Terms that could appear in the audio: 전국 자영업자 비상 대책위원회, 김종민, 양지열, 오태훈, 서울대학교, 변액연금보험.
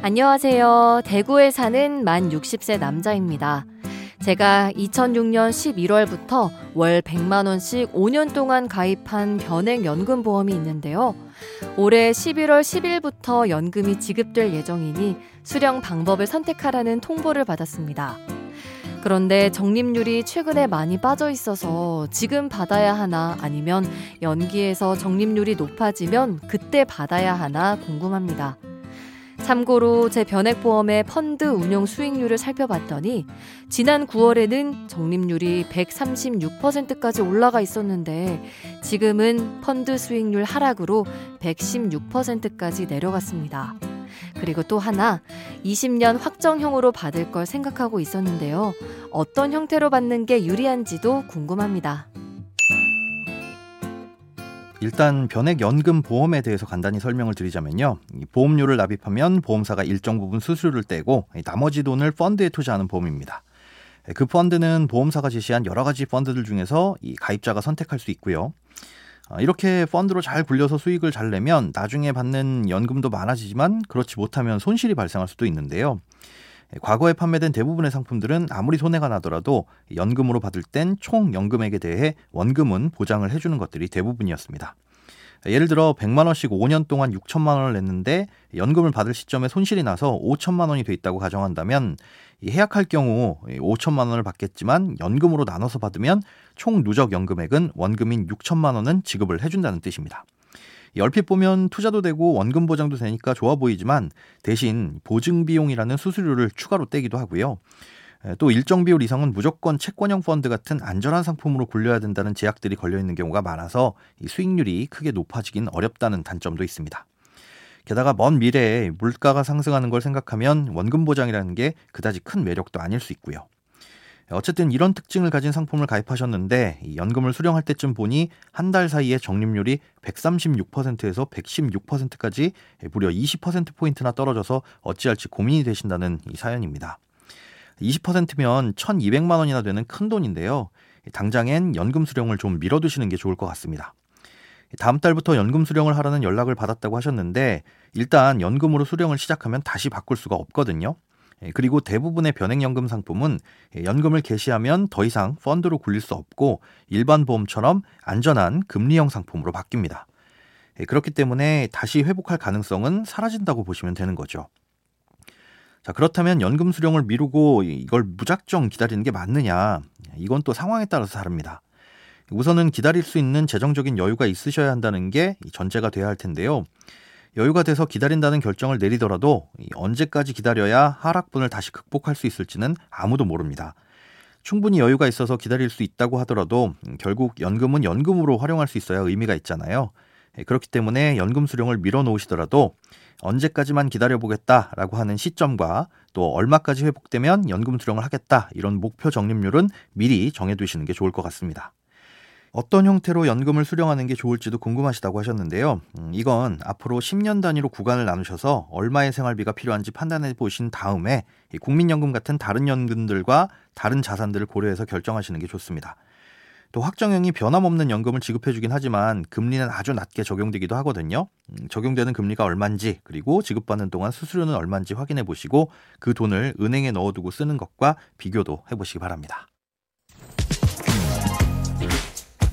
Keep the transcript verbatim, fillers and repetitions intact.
안녕하세요. 대구에 사는 만 예순 세 남자입니다. 제가 이천육년 십일월부터 월 백만 원씩 오 년 동안 가입한 변액연금보험이 있는데요. 올해 십일월 십일부터 연금이 지급될 예정이니 수령 방법을 선택하라는 통보를 받았습니다. 그런데 적립률이 최근에 많이 빠져 있어서 지금 받아야 하나 아니면 연기해서 적립률이 높아지면 그때 받아야 하나 궁금합니다. 참고로 제 변액보험의 펀드 운용 수익률을 살펴봤더니 지난 구월에는 적립률이 백삼십육 퍼센트까지 올라가 있었는데 지금은 펀드 수익률 하락으로 백십육 퍼센트까지 내려갔습니다. 그리고 또 하나, 이십년 확정형으로 받을 걸 생각하고 있었는데요. 어떤 형태로 받는 게 유리한지도 궁금합니다. 일단 변액연금보험에 대해서 간단히 설명을 드리자면요. 보험료를 납입하면 보험사가 일정 부분 수수료를 떼고 나머지 돈을 펀드에 투자하는 보험입니다. 그 펀드는 보험사가 제시한 여러 가지 펀드들 중에서 이 가입자가 선택할 수 있고요. 이렇게 펀드로 잘 굴려서 수익을 잘 내면 나중에 받는 연금도 많아지지만 그렇지 못하면 손실이 발생할 수도 있는데요. 과거에 판매된 대부분의 상품들은 아무리 손해가 나더라도 연금으로 받을 땐 총 연금액에 대해 원금은 보장을 해주는 것들이 대부분이었습니다. 예를 들어 백만 원씩 오 년 동안 육천만 원을 냈는데 연금을 받을 시점에 손실이 나서 오천만 원이 돼 있다고 가정한다면 해약할 경우 오천만 원을 받겠지만 연금으로 나눠서 받으면 총 누적 연금액은 원금인 육천만 원은 지급을 해준다는 뜻입니다. 얼핏 보면 투자도 되고 원금 보장도 되니까 좋아 보이지만 대신 보증비용이라는 수수료를 추가로 떼기도 하고요. 또 일정 비율 이상은 무조건 채권형 펀드 같은 안전한 상품으로 굴려야 된다는 제약들이 걸려있는 경우가 많아서 수익률이 크게 높아지긴 어렵다는 단점도 있습니다. 게다가 먼 미래에 물가가 상승하는 걸 생각하면 원금 보장이라는 게 그다지 큰 매력도 아닐 수 있고요. 어쨌든 이런 특징을 가진 상품을 가입하셨는데 연금을 수령할 때쯤 보니 한 달 사이에 적립률이 백삼십육 퍼센트에서 백십육 퍼센트까지 무려 이십 퍼센트포인트나 떨어져서 어찌할지 고민이 되신다는 이 사연입니다. 이십 퍼센트면 천이백만 원이나 되는 큰 돈인데요. 당장엔 연금 수령을 좀 미뤄두시는 게 좋을 것 같습니다. 다음 달부터 연금 수령을 하라는 연락을 받았다고 하셨는데 일단 연금으로 수령을 시작하면 다시 바꿀 수가 없거든요. 그리고 대부분의 변액연금 상품은 연금을 개시하면 더 이상 펀드로 굴릴 수 없고 일반 보험처럼 안전한 금리형 상품으로 바뀝니다. 그렇기 때문에 다시 회복할 가능성은 사라진다고 보시면 되는 거죠. 자, 그렇다면 연금 수령을 미루고 이걸 무작정 기다리는 게 맞느냐? 이건 또 상황에 따라서 다릅니다. 우선은 기다릴 수 있는 재정적인 여유가 있으셔야 한다는 게 전제가 돼야 할 텐데요. 여유가 돼서 기다린다는 결정을 내리더라도 언제까지 기다려야 하락분을 다시 극복할 수 있을지는 아무도 모릅니다. 충분히 여유가 있어서 기다릴 수 있다고 하더라도 결국 연금은 연금으로 활용할 수 있어야 의미가 있잖아요. 그렇기 때문에 연금 수령을 밀어놓으시더라도 언제까지만 기다려보겠다라고 하는 시점과 또 얼마까지 회복되면 연금 수령을 하겠다 이런 목표 적립률은 미리 정해두시는 게 좋을 것 같습니다. 어떤 형태로 연금을 수령하는 게 좋을지도 궁금하시다고 하셨는데요. 이건 앞으로 십 년 단위로 구간을 나누셔서 얼마의 생활비가 필요한지 판단해 보신 다음에 국민연금 같은 다른 연금들과 다른 자산들을 고려해서 결정하시는 게 좋습니다. 또 확정형이 변함없는 연금을 지급해주긴 하지만 금리는 아주 낮게 적용되기도 하거든요. 적용되는 금리가 얼마인지 그리고 지급받는 동안 수수료는 얼마인지 확인해 보시고 그 돈을 은행에 넣어두고 쓰는 것과 비교도 해보시기 바랍니다.